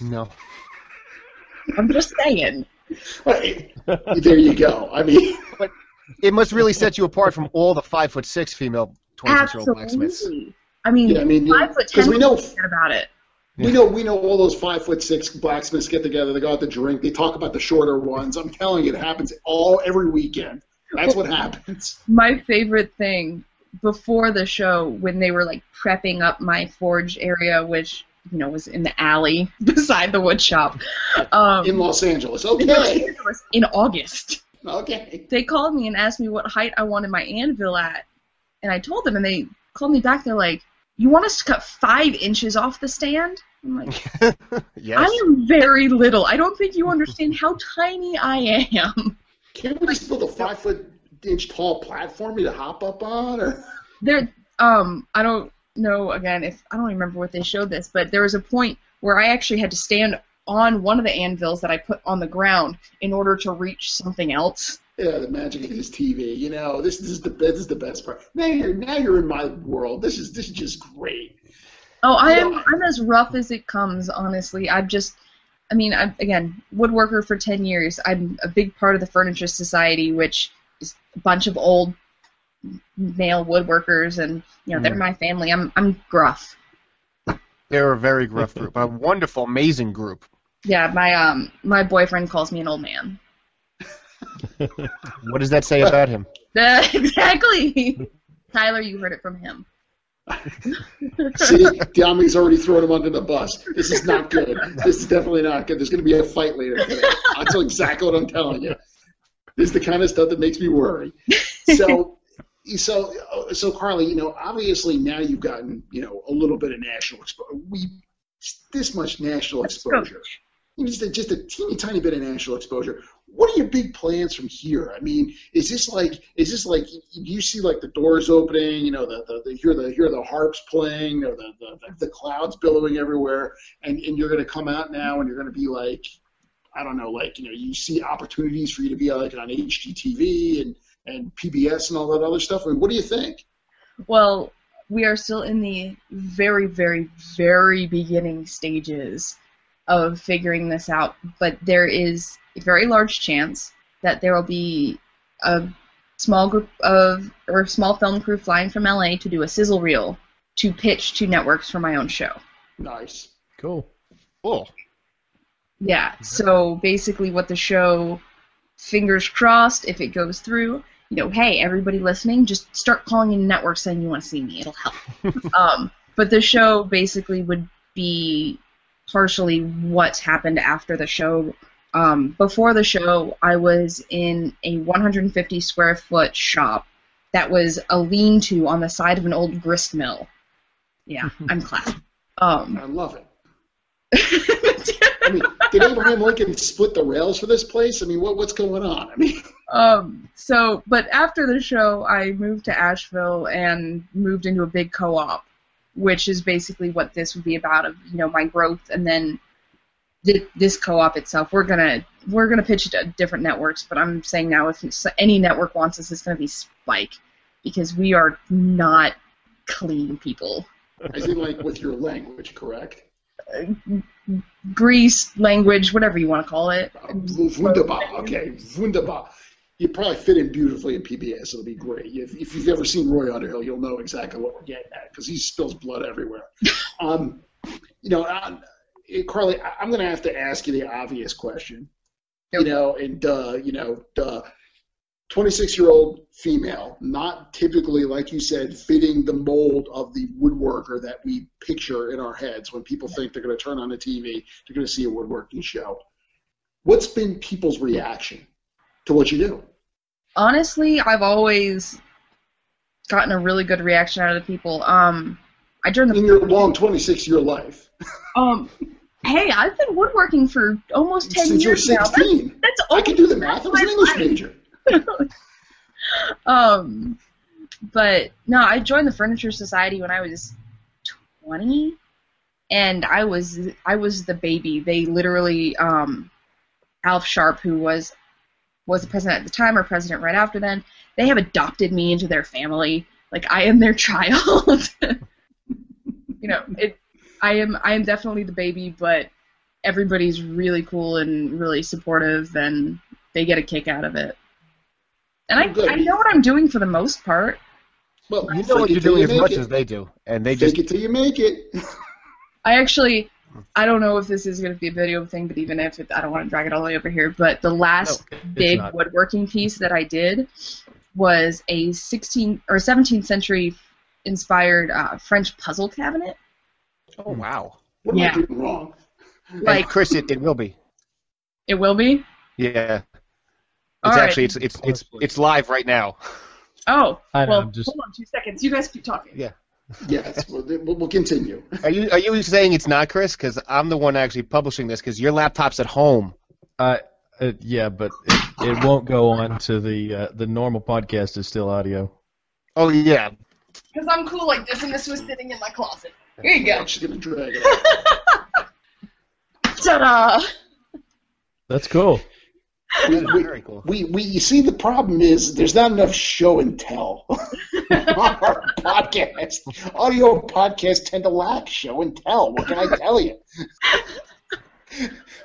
No. I'm just saying. There you go. I mean, but it must really set you apart from all the five foot six female twenty-six-year-old blacksmiths. I mean, yeah, I mean, five foot ten. We know about it. We know, we know all those five foot six blacksmiths get together. They go out to drink. They talk about the shorter ones. I'm telling you, it happens all every weekend. That's what happens. My favorite thing before the show, when they were like prepping up my forge area, which, you know, was in the alley beside the wood shop, um, in Los Angeles. Okay. In Los Angeles in August. Okay. They called me and asked me what height I wanted my anvil at, and I told them, and they called me back. They're like, "You want us to cut five inches off the stand?" I'm like, yes. I am very little. I don't think you understand how tiny I am. Can't we just build a five foot inch tall platform to hop up on? Or there, um, I don't know. Again, if I don't remember what they showed this, but there was a point where I actually had to stand on one of the anvils that I put on the ground in order to reach something else. Yeah, the magic of this T V. You know, this, this is the this is the best part. Now you're now you're in my world. This is this is just great. Oh, I am I'm as rough as it comes. Honestly, I've just, I mean, I'm again woodworker for ten years. I'm a big part of the Furniture Society, which is a bunch of old male woodworkers, and you know they're my family. I'm I'm gruff. They're a very gruff group. A wonderful, amazing group. Yeah, my um my boyfriend calls me an old man. What does that say about him? Uh, exactly. Tyler, you heard it from him. See, Diami's already thrown him under the bus. This is not good. This is definitely not good. There's going to be a fight later today. I'll tell exactly what I'm telling you. This is the kind of stuff that makes me worry. So... So, so Carley, you know, obviously now you've gotten, you know, a little bit of national exposure. We this much national exposure, just a, just a teeny tiny bit of national exposure. What are your big plans from here? I mean, is this like is this like you see like the doors opening, you know, the the, the hear the hear the harps playing, or the the, the clouds billowing everywhere, and, and you're going to come out now and you're going to be like, I don't know, like, you know, you see opportunities for you to be like on H G T V and. and P B S and all that other stuff? I mean, what do you think? Well, we are still in the very, very, very beginning stages of figuring this out, but there is a very large chance that there will be a small group of, or small film crew flying from L A to do a sizzle reel to pitch to networks for my own show. Nice. Cool. Cool. Yeah, so basically what the show, fingers crossed, if it goes through, you know, hey, everybody listening, just start calling in networks saying you want to see me. It'll help. um, but the show basically would be partially what's happened after the show. Um, before the show, I was in a one hundred fifty square foot shop that was a lean-to on the side of an old grist mill. Yeah, I'm classy. Um, I love it. I mean, did Abraham Lincoln split the rails for this place? I mean, what what's going on? I mean, um, so but after the show, I moved to Asheville and moved into a big co-op, which is basically what this would be about, of you know my growth, and then th this co-op itself. We're gonna we're gonna pitch it to different networks, but I'm saying now if any network wants us, it's gonna be Spike, because we are not clean people. I think, like, with your language, correct? Greece, language, whatever you want to call it. Uh, wunderbar, okay, wunderbar. You probably fit in beautifully in P B S. It'll be great. If, if you've ever seen Roy Underhill, you'll know exactly what we're getting at, because he spills blood everywhere. um, you know, I, Carley, I, I'm going to have to ask you the obvious question. Yep. You know, and duh, you know, duh. twenty-six-year-old female, not typically, like you said, fitting the mold of the woodworker that we picture in our heads when people think they're going to turn on the T V, they're going to see a woodworking show. What's been people's reaction to what you do? Honestly, I've always gotten a really good reaction out of people. Um, I during the in your long twenty-six-year life. um, hey, I've been woodworking for almost ten Since years you're sixteen. Now. That's, that's I can do the math. I was an English major. um, but no, I joined the Furniture Society when I was twenty, and I was I was the baby. They literally, um, Alf Sharp, who was was the president at the time, or president right after then, they have adopted me into their family. Like, I am their child. you know, it. I am I am definitely the baby, but everybody's really cool and really supportive, and they get a kick out of it. And I, I know what I'm doing for the most part. Well, you know what you're doing as much as they do, and they just take it till you make it. I actually, I don't know if this is going to be a video thing, but even if it, I don't want to drag it all the way over here. But the last big woodworking piece that I did was a sixteenth or seventeenth century inspired uh, French puzzle cabinet. Oh wow! What am I doing wrong? Like, of course, it it will be. It will be. Yeah. It's All actually right. it's, it's it's it's live right now. Oh, I know, well, I'm just... hold on two seconds. You guys keep talking. Yeah. Yes, we'll, we'll continue. Are you are you saying it's not, Chris? Because I'm the one actually publishing this. Because your laptop's at home. Uh, uh yeah, but it, it won't go on to the uh, the normal podcast. Is still audio. Oh yeah. Because I'm cool like this, and this was sitting in my closet. Here you go. I'm just gonna drag it. Ta-da! That's cool. We, we, Very cool. we, we, you see, the problem is there's not enough show and tell on our podcast. Audio podcasts tend to lack show and tell. What can I tell you?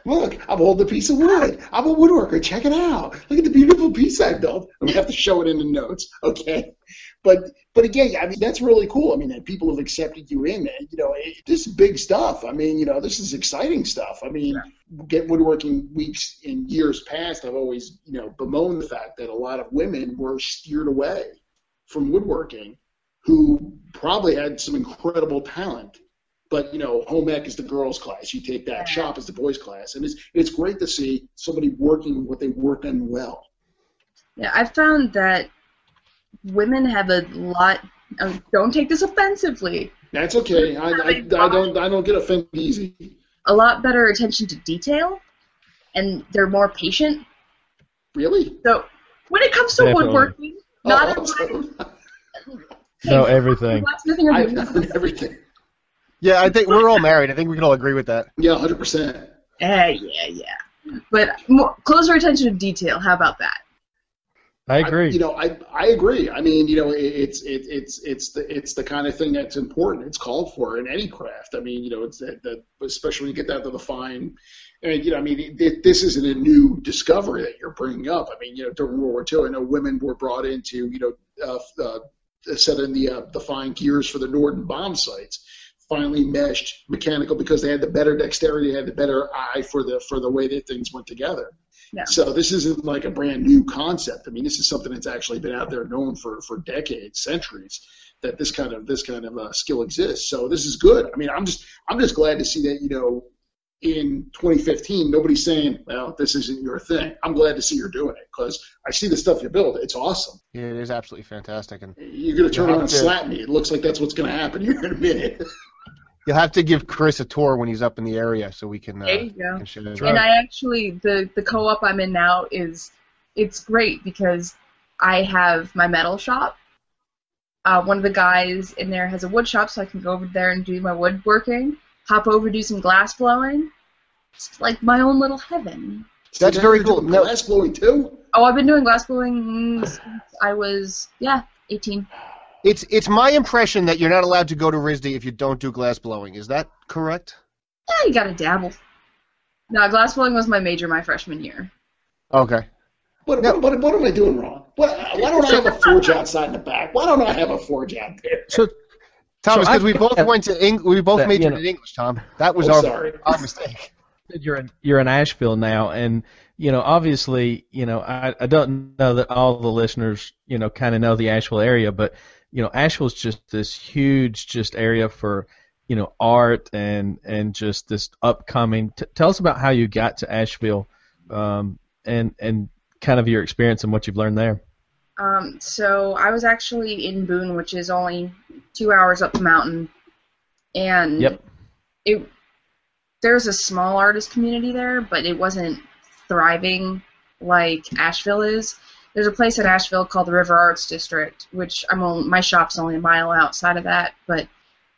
Look, I'm holding a piece of wood. I'm a woodworker. Check it out. Look at the beautiful piece I built. We have to show it in the notes, okay? But but again, I mean, that's really cool. I mean, that people have accepted you in, and you know, it, this is big stuff. I mean, you know, this is exciting stuff. I mean, yeah. Get woodworking weeks in years past, I've always, you know, bemoaned the fact that a lot of women were steered away from woodworking, who probably had some incredible talent. But, you know, home ec is the girls' class. You take that. Shop is the boys' class. And it's it's great to see somebody working what they work on well. Yeah, I've found that women have a lot of, don't take this offensively. That's okay. I, I, I don't I don't get offended easy. A lot better attention to detail, and they're more patient. Really? So when it comes to Definitely. woodworking, not oh, everything. No, everything. I've done everything. Yeah, I think we're all married. I think we can all agree with that. Yeah, one hundred percent. Uh, yeah, yeah. But more, closer attention to detail. How about that? I agree. I, you know, I I agree. I mean, you know, it's it, it's it's the it's the kind of thing that's important. It's called for in any craft. I mean, you know, it's that, that especially when you get down to the fine. I mean, you know, I mean, it, it, this isn't a new discovery that you're bringing up. I mean, you know, during World War Two, I know women were brought into, you know, uh, uh, set in the uh, the fine gears for the Norden bomb sites. Finally meshed mechanical because they had the better dexterity, they had the better eye for the for the way that things went together. Yeah. So this isn't like a brand new concept. I mean, this is something that's actually been out there known for, for decades, centuries, that this kind of this kind of uh, skill exists. So this is good. I mean, I'm just I'm just glad to see that, you know, in twenty fifteen, nobody's saying, well, this isn't your thing. I'm glad to see you're doing it because I see the stuff you build. It's awesome. Yeah, it is absolutely fantastic. And you're going to turn around and slap me. It looks like that's what's going to happen here in a minute. You'll have to give Chris a tour when he's up in the area so we can, uh, there you go. Can show it. And I actually, the, the co-op I'm in now is, it's great because I have my metal shop. Uh, one of the guys in there has a wood shop, so I can go over there and do my woodworking, hop over, do some glass blowing. It's like my own little heaven. That's so very cool. No, glass blowing too? Oh, I've been doing glass blowing since I was, yeah, eighteen. It's it's my impression that you're not allowed to go to R I S D if you don't do glass blowing. Is that correct? Yeah, you gotta dabble. No, glass blowing was my major my freshman year. Okay. What what what, what am I doing wrong? What, why don't I have a forge outside in the back? Why don't I have a forge out there? So, Thomas, because so we both went to Eng- we both that, majored you know, in English, Tom. That was oh, our, our mistake. You're in you're in Asheville now, and you know, obviously, you know, I I don't know that all the listeners, you know, kind of know the Asheville area, but you know, Asheville's just this huge just area for, you know, art and and just this upcoming. T- tell us about how you got to Asheville, um, and and kind of your experience and what you've learned there. Um, so I was actually in Boone, which is only two hours up the mountain, and yep. it there's a small artist community there, but it wasn't thriving like Asheville is. There's a place in Asheville called the River Arts District, which I'm only, my shop's only a mile outside of that, but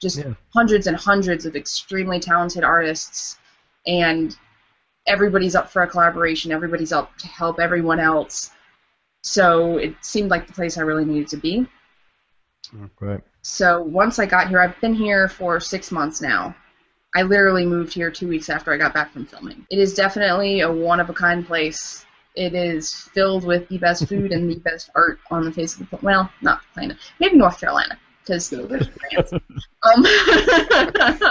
just yeah. hundreds and hundreds of extremely talented artists, and everybody's up for a collaboration. Everybody's up to help everyone else. So it seemed like the place I really needed to be. Right. So once I got here, I've been here for six months now. I literally moved here two weeks after I got back from filming. It is definitely a one-of-a-kind place. It is filled with the best food and the best art on the face of the planet. Well, not the planet. Maybe North Carolina, because there's France. Um,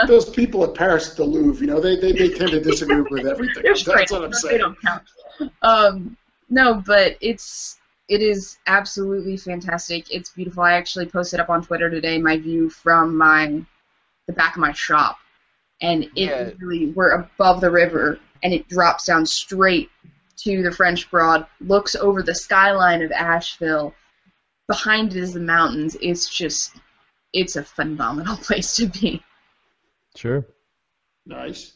Those people at Paris, the Louvre, you know, they, they, they tend to disagree with everything. That's France, what I'm saying. They don't count. Um, no, but it's it is absolutely fantastic. It's beautiful. I actually posted up on Twitter today my view from my the back of my shop, and it yeah. really we're above the river, and it drops down straight to the French Broad, looks over the skyline of Asheville. Behind it is the mountains. It's just, it's a phenomenal place to be. Sure. Nice.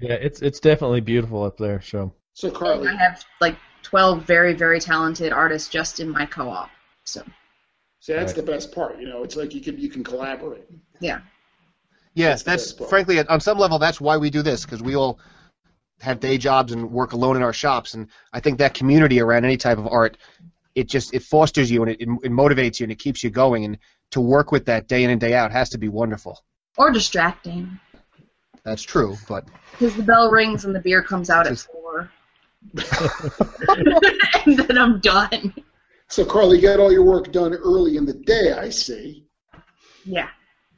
Yeah, it's it's definitely beautiful up there. So. So Carley, I have like twelve very very talented artists just in my co-op. So. See, that's right. The best part. You know, it's like you can you can collaborate. Yeah. Yes, that's, that's frankly on some level that's why we do this, because we all have day jobs and work alone in our shops, and I think that community around any type of art, it just it fosters you and it, it, it motivates you and it keeps you going, and to work with that day in and day out has to be wonderful. Or distracting. That's true, but... Because the bell rings and the beer comes out just... at four. And then I'm done. So, Carley, you got all your work done early in the day, I see. Yeah.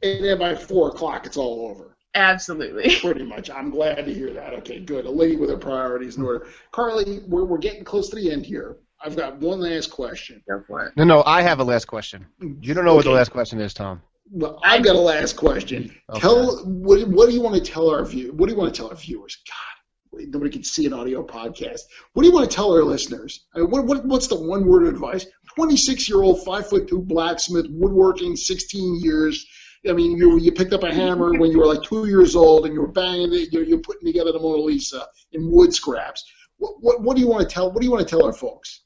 And then by four o'clock, it's all over. Absolutely. Pretty much. I'm glad to hear that. Okay, good. A lady with her priorities in order. Carley, we're we're getting close to the end here. I've got one last question. Go for it. No, no, I have a last question. You don't know okay. what the last question is, Tom. Well, I've got a last question. Okay. Tell what, what do you want to tell our view? What do you want to tell our viewers? God, nobody can see an audio podcast. What do you want to tell our listeners? I mean, what, what what's the one word of advice? twenty-six-year-old, five foot two blacksmith, woodworking, sixteen years. I mean, you you picked up a hammer when you were like two years old, and you were banging it. You're you're putting together the Mona Lisa in wood scraps. What what what do you want to tell? What do you want to tell our folks?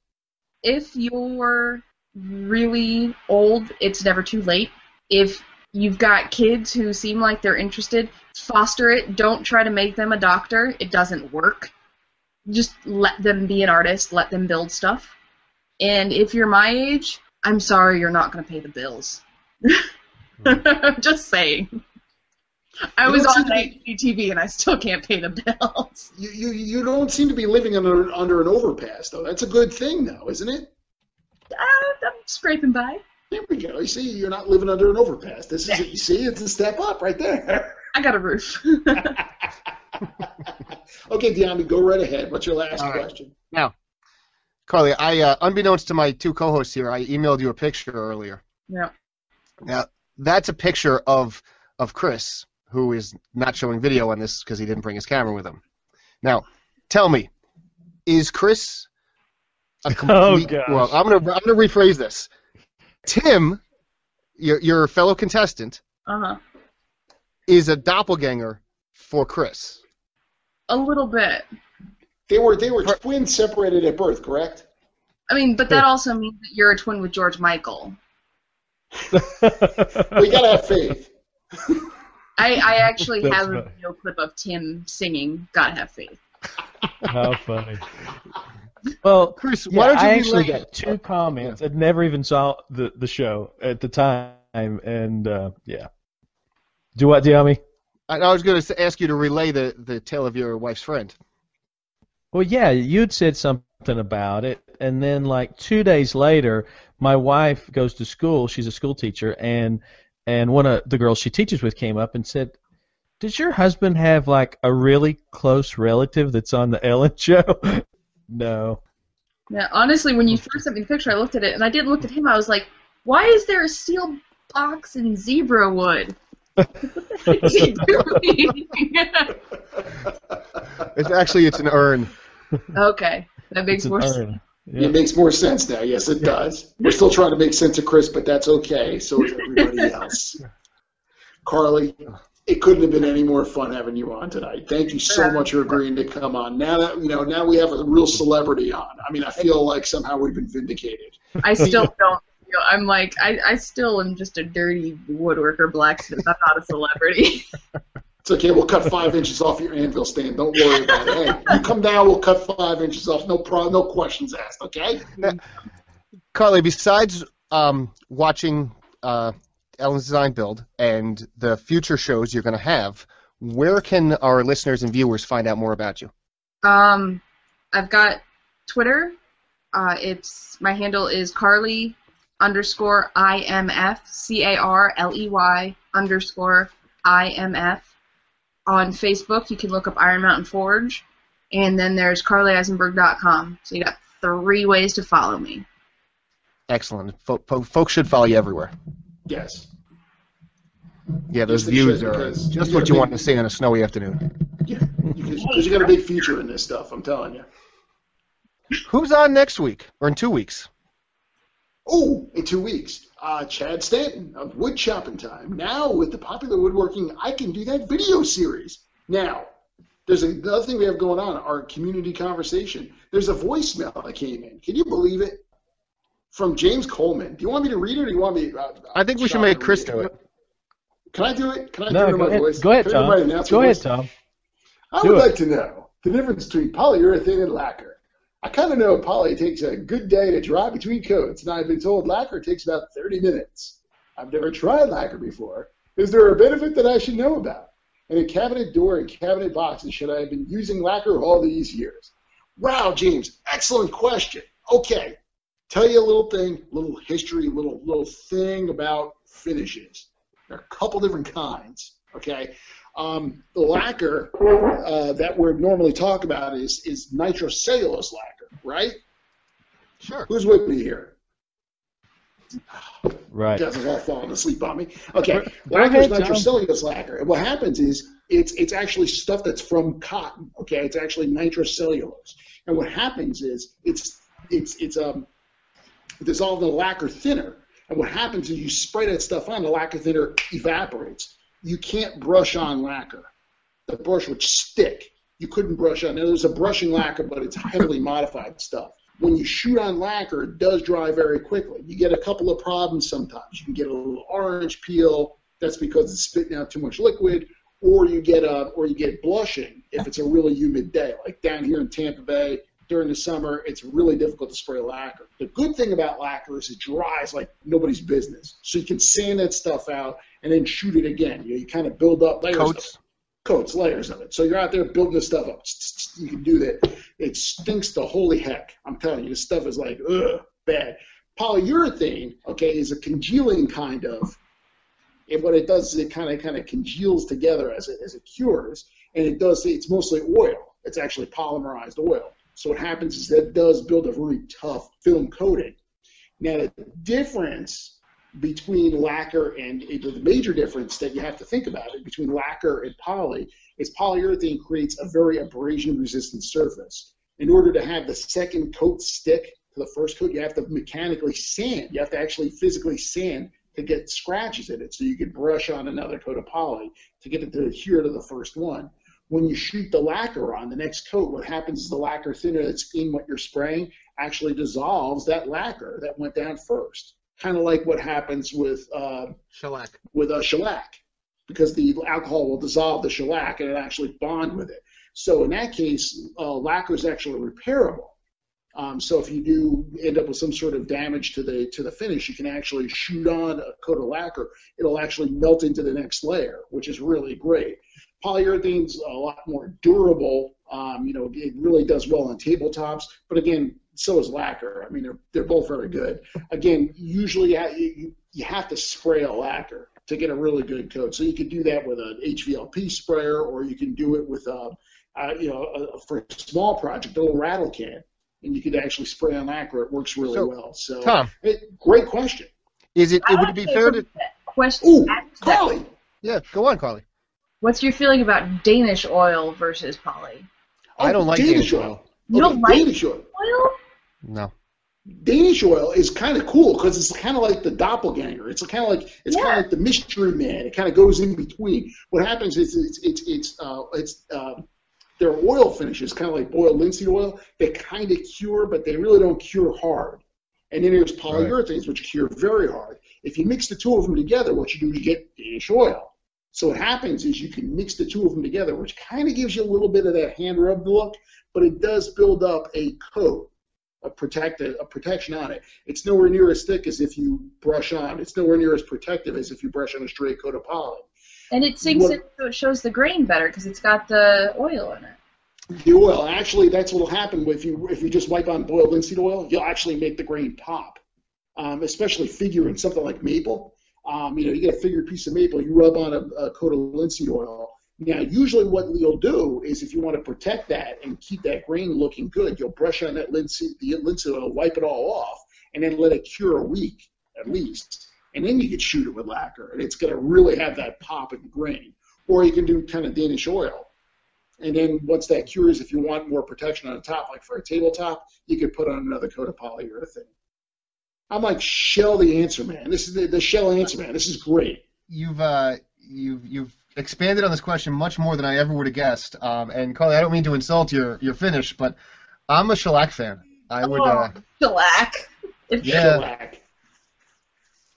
If you're really old, it's never too late. If you've got kids who seem like they're interested, foster it. Don't try to make them a doctor. It doesn't work. Just let them be an artist. Let them build stuff. And if you're my age, I'm sorry, you're not going to pay the bills. Just saying. I you was on H G T V and I still can't pay the bills. You, you, you don't seem to be living under, under an overpass, though. That's a good thing, though, isn't it? Uh, I'm scraping by. There we go. You see, you're not living under an overpass. This is it. You see, it's a step up right there. I got a roof. Okay, Deami, go right ahead. What's your last right. question? Now, Carley, I uh, unbeknownst to my two co-hosts here, I emailed you a picture earlier. Yeah. Now, that's a picture of of Chris, who is not showing video on this because he didn't bring his camera with him. Now, tell me, is Chris a complete... Oh, gosh. Well, I'm going to I'm gonna rephrase this. Tim, your, your fellow contestant, uh-huh. is a doppelganger for Chris. A little bit. They were they were twins separated at birth, correct? I mean, but that also means that you're a twin with George Michael. We gotta have faith. I I actually That's have funny. a video clip of Tim singing "Gotta Have Faith." How funny! Well, Chris, yeah, why don't you I actually got two comments. Yeah. I never even saw the the show at the time, and uh, yeah. Do what, Deami? I, I was going to ask you to relay the, the tale of your wife's friend. Well, yeah, you'd said something about it, and then like two days later, my wife goes to school. She's a school teacher, and and one of the girls she teaches with came up and said, "Does your husband have like a really close relative that's on the Ellen show?" No. Yeah, honestly, when you first sent me the picture, I looked at it, and I did look at him. I was like, "Why is there a steel box in zebra wood?" It's actually it's an urn. Okay, that makes more sense. Yeah. It makes more sense now. Yes, it yeah. does. We're still trying to make sense of Chris, but that's okay. So is everybody else. Carley, it couldn't have been any more fun having you on tonight. Thank you so much for agreeing to come on. Now that you know, now we have a real celebrity on. I mean, I feel like somehow we've been vindicated. I still don't. I'm like, I, I still am just a dirty woodworker blacksmith. I'm not a celebrity. It's okay. We'll cut five inches off your anvil stand. Don't worry about it. Hey, you come down, we'll cut five inches off. No problem. No questions asked, okay? Now, Carley, besides um, watching uh, Ellen's Design Build and the future shows you're going to have, where can our listeners and viewers find out more about you? Um, I've got Twitter. Uh, it's my handle is Carley... underscore I M F, C A R L E Y, underscore I M F. On Facebook, you can look up Iron Mountain Forge, and then there's carley eisenberg dot com. So you got three ways to follow me. Excellent. Folk, folk, folks should follow you everywhere. Yes. Yeah, those views are just what you want to see on a snowy afternoon. Yeah, because you got a big future in this stuff, I'm telling you. Who's on next week, or in two weeks? Oh, in two weeks, uh, Chad Stanton of Wood Chopping Time. Now, with the popular woodworking, I Can Do That video series. Now, there's another thing we have going on, our community conversation. There's a voicemail that came in. Can you believe it? From James Coleman. Do you want me to read it or do you want me to... Uh, I think we should make Chris do it. Can I do it? Can I no, do it in my ahead, voice? Go ahead, Can Tom. Go ahead, Tom. I do would it. like to know the difference between polyurethane and lacquer. I kind of know poly takes a good day to dry between coats, and I've been told lacquer takes about thirty minutes. I've never tried lacquer before. Is there a benefit that I should know about? And a cabinet door and cabinet boxes, should I have been using lacquer all these years? Wow, James, excellent question. Okay, tell you a little thing, little history, little little thing about finishes. There are a couple different kinds, okay? Um, the lacquer uh, that we normally talk about is, is nitrocellulose lacquer, right? Sure. Who's with me here? Right. You guys are all falling asleep on me. Okay. Lacquer is nitrocellulose lacquer. And what happens is it's, it's actually stuff that's from cotton, okay? It's actually nitrocellulose. And what happens is it's, it's, it's um, dissolved in a lacquer thinner. And what happens is you spray that stuff on, the lacquer thinner evaporates. You can't brush on lacquer. The brush would stick. You couldn't brush on. Now, there's a brushing lacquer, but it's heavily modified stuff. When you shoot on lacquer, it does dry very quickly. You get a couple of problems sometimes. You can get a little orange peel. That's because it's spitting out too much liquid. Or you get a, or you get blushing if it's a really humid day. Like down here in Tampa Bay, during the summer, it's really difficult to spray lacquer. The good thing about lacquer is it dries like nobody's business. So you can sand that stuff out and then shoot it again. You, know, you kind of build up layers coats. of it. Coats, layers of it. So you're out there building this stuff up. You can do that. It stinks to holy heck. I'm telling you, this stuff is like, ugh, bad. Polyurethane, okay, is a congealing kind of, and what it does is it kind of kind of congeals together as it, as it cures, and it does, it's mostly oil. It's actually polymerized oil. So what happens is that does build a really tough film coating. Now the difference between lacquer and, the major difference that you have to think about it, between lacquer and poly, is polyurethane creates a very abrasion-resistant surface. In order to have the second coat stick to the first coat, you have to mechanically sand. You have to actually physically sand to get scratches in it, so you can brush on another coat of poly to get it to adhere to the first one. When you shoot the lacquer on the next coat, what happens is the lacquer thinner that's in what you're spraying actually dissolves that lacquer that went down first. Kind of like what happens with uh, shellac. With a shellac, because the alcohol will dissolve the shellac and it actually bond with it. So in that case, uh, lacquer is actually repairable. Um, so if you do end up with some sort of damage to the to the finish, you can actually shoot on a coat of lacquer. It'll actually melt into the next layer, which is really great. Polyurethane's a lot more durable. Um, you know, it really does well on tabletops. But again, so is lacquer. I mean, they're they're both very good. Again, usually you you have to spray a lacquer to get a really good coat. So you could do that with an H V L P sprayer, or you can do it with a, a you know a, for a small project, a little rattle can. And you could actually spray on lacquer. It works really so, well. So, Tom, it, great question. Is it? It I would be fair to question. Ooh, Carley. Yeah, go on, Carley. What's your feeling about Danish oil versus poly? Oh, I don't like Danish, Danish oil. oil. You don't like Danish oil? oil? No. Danish oil is kind of cool because it's kind of like the doppelganger. It's kind of like it's yeah. kind of like the mystery man. It kind of goes in between. What happens is it's it's it's uh, it's. Uh, Their oil finishes, kind of like boiled linseed oil, they kind of cure, but they really don't cure hard. And then there's polyurethanes, right, which cure very hard. If you mix the two of them together, what you do is you get Danish oil. So what happens is you can mix the two of them together, which kind of gives you a little bit of that hand-rubbed look, but it does build up a coat, a, protect, a protection on it. It's nowhere near as thick as if you brush on. It's nowhere near as protective as if you brush on a straight coat of poly. And it sinks in, so it shows the grain better because it's got the oil in it. The oil, actually, that's what will happen if you if you just wipe on boiled linseed oil. You'll actually make the grain pop, um, especially figuring something like maple. Um, you know, you get a figured piece of maple, you rub on a, a coat of linseed oil. Now, usually, what you'll do is, if you want to protect that and keep that grain looking good, you'll brush on that linseed, the linseed oil, wipe it all off, and then let it cure a week at least. And then you can shoot it with lacquer, and it's going to really have that pop and grain. Or you can do kind of Danish oil. And then once that cures, if you want more protection on the top, like for a tabletop, you could put on another coat of polyurethane. I'm like, shell the answer, man. This is the, the shell answer, man. This is great. You've uh, you've you've expanded on this question much more than I ever would have guessed. Um, and Carley, I don't mean to insult your your finish, but I'm a shellac fan. I would. Oh, uh, shellac. It's yeah. shellac.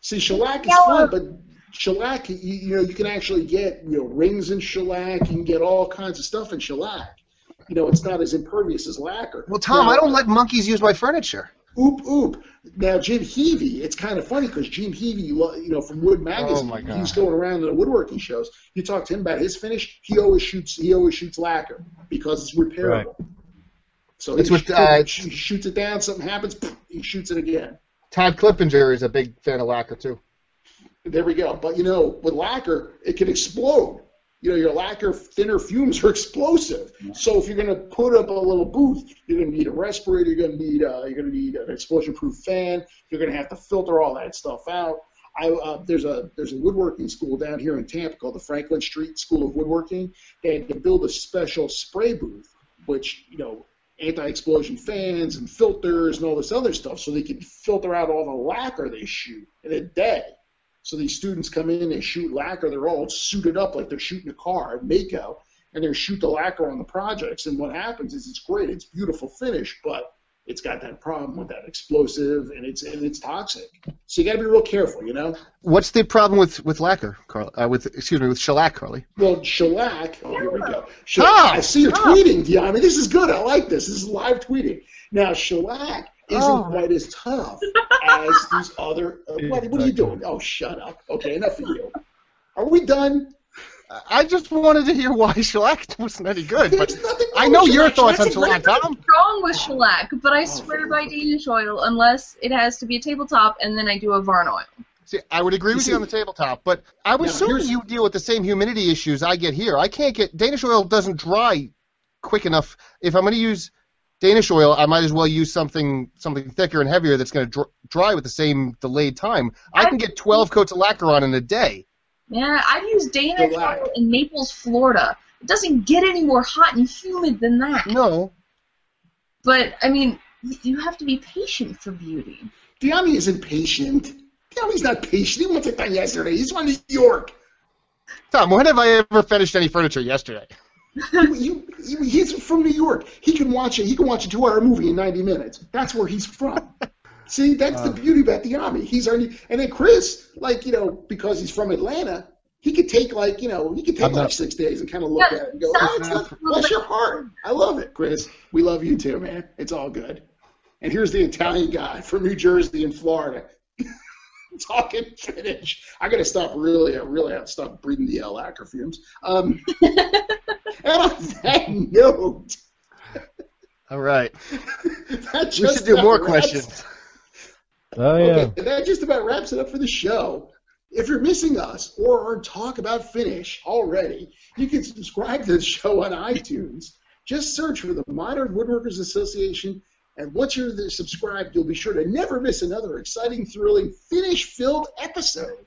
See, shellac is fun, but shellac, you, you know, you can actually get, you know, rings in shellac. You can get all kinds of stuff in shellac. You know, it's not as impervious as lacquer. Well, Tom, now, I don't let monkeys use my furniture. Oop, oop. Now, Jim Heavey, it's kind of funny because Jim Heavey, you know, from Wood Magazine, oh he's going around to the woodworking shows. You talk to him about his finish, he always shoots, he always shoots lacquer because it's repairable. Right. So it's he, what, uh, he shoots it down, something happens, he shoots it again. Tom Clippinger is a big fan of lacquer, too. There we go. But, you know, with lacquer, it can explode. You know, your lacquer thinner fumes are explosive. So if you're going to put up a little booth, you're going to need a respirator, you're going to need uh, you're going to need an explosion-proof fan, you're going to have to filter all that stuff out. I, uh, there's a there's a woodworking school down here in Tampa called the Franklin Street School of Woodworking. They had to build a special spray booth, which, you know, anti-explosion fans and filters and all this other stuff so they can filter out all the lacquer they shoot in a day. So these students come in, they shoot lacquer, they're all suited up like they're shooting a car at Mako, and they shoot the lacquer on the projects, and what happens is it's great, it's beautiful finish, but it's got that problem with that explosive, and it's and it's toxic. So you got to be real careful, you know. What's the problem with with lacquer, Carl? Uh, with excuse me, with shellac, Carly? Well, shellac. Oh, here we go. Shellac, oh, I see you're oh. tweeting, Dion. I mean, this is good. I like this. This is live tweeting. Now, shellac isn't oh. quite as tough as these other. Uh, what, what are you doing? Oh, shut up. Okay, enough of you. Are we done? I just wanted to hear why shellac wasn't any good. But I know your thoughts on shellac, Tom. Nothing wrong with shellac, but I swear by Danish oil unless it has to be a tabletop, and then I do a Varn oil. See, I would agree with you on the tabletop, but I would assume you deal with the same humidity issues I get here. I can't get Danish oil doesn't dry quick enough. If I'm going to use Danish oil, I might as well use something something thicker and heavier that's going to dry with the same delayed time. I can get twelve coats of lacquer on in a day. Yeah, I've used Danish oil in Naples, Florida. It doesn't get any more hot and humid than that. No. But, I mean, you have to be patient for beauty. Diami isn't patient. Diami's not patient. He went to that yesterday. He's from New York. Tom, when have I ever finished any furniture yesterday? you, you, you, he's from New York. He can watch a, he can watch a two-hour movie in ninety minutes. That's where he's from. See, that's um, the beauty about the army. He's already, and then Chris, like, you know, because he's from Atlanta, he could take, like, you know, he could take, like, six days and kind of look yeah, at it and go, oh, it's not, bless your heart. I love it, Chris. We love you too, man. It's all good. And here's the Italian guy from New Jersey and Florida talking Finnish. I got to stop really, I really have to stop breathing the lacquer fumes. Um, and on that note. All right. That just we should do more questions. Oh, yeah. Okay, and that just about wraps it up for the show. If you're missing us or our talk about Finnish already, you can subscribe to the show on iTunes. Just search for the Modern Woodworkers Association, and once you're subscribed, you'll be sure to never miss another exciting, thrilling, Finnish-filled episode.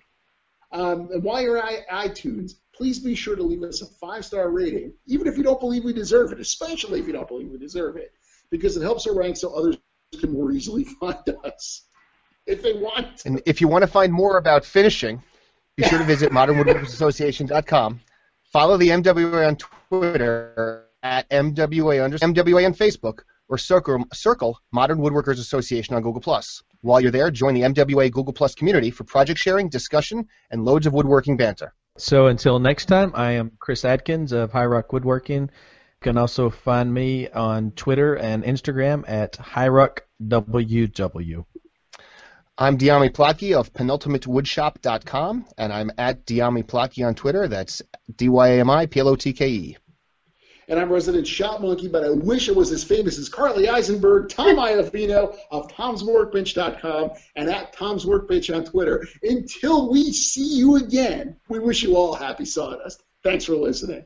Um, and while you're on iTunes, please be sure to leave us a five-star rating, even if you don't believe we deserve it, especially if you don't believe we deserve it, because it helps our rank so others can more easily find us. If they want. And if you want to find more about finishing, be sure to visit modern woodworkers association dot com. Follow the M W A on Twitter at M W A under M W A on Facebook, or circle, circle Modern Woodworkers Association on Google plus. While you're there, join the M W A Google plus community for project sharing, discussion, and loads of woodworking banter. So until next time, I am Chris Adkins of High Rock Woodworking. You can also find me on Twitter and Instagram at High Rock W W. I'm Diami Plotky of penultimate woodshop dot com, and I'm at Diami Plotky on Twitter. That's D Y A M I P L O T K E. And I'm resident shop monkey, but I wish I was as famous as Carley Eisenberg, Tom Iafino of toms workbench dot com, and at tomsworkbench on Twitter. Until we see you again, we wish you all a happy sawdust. Thanks for listening.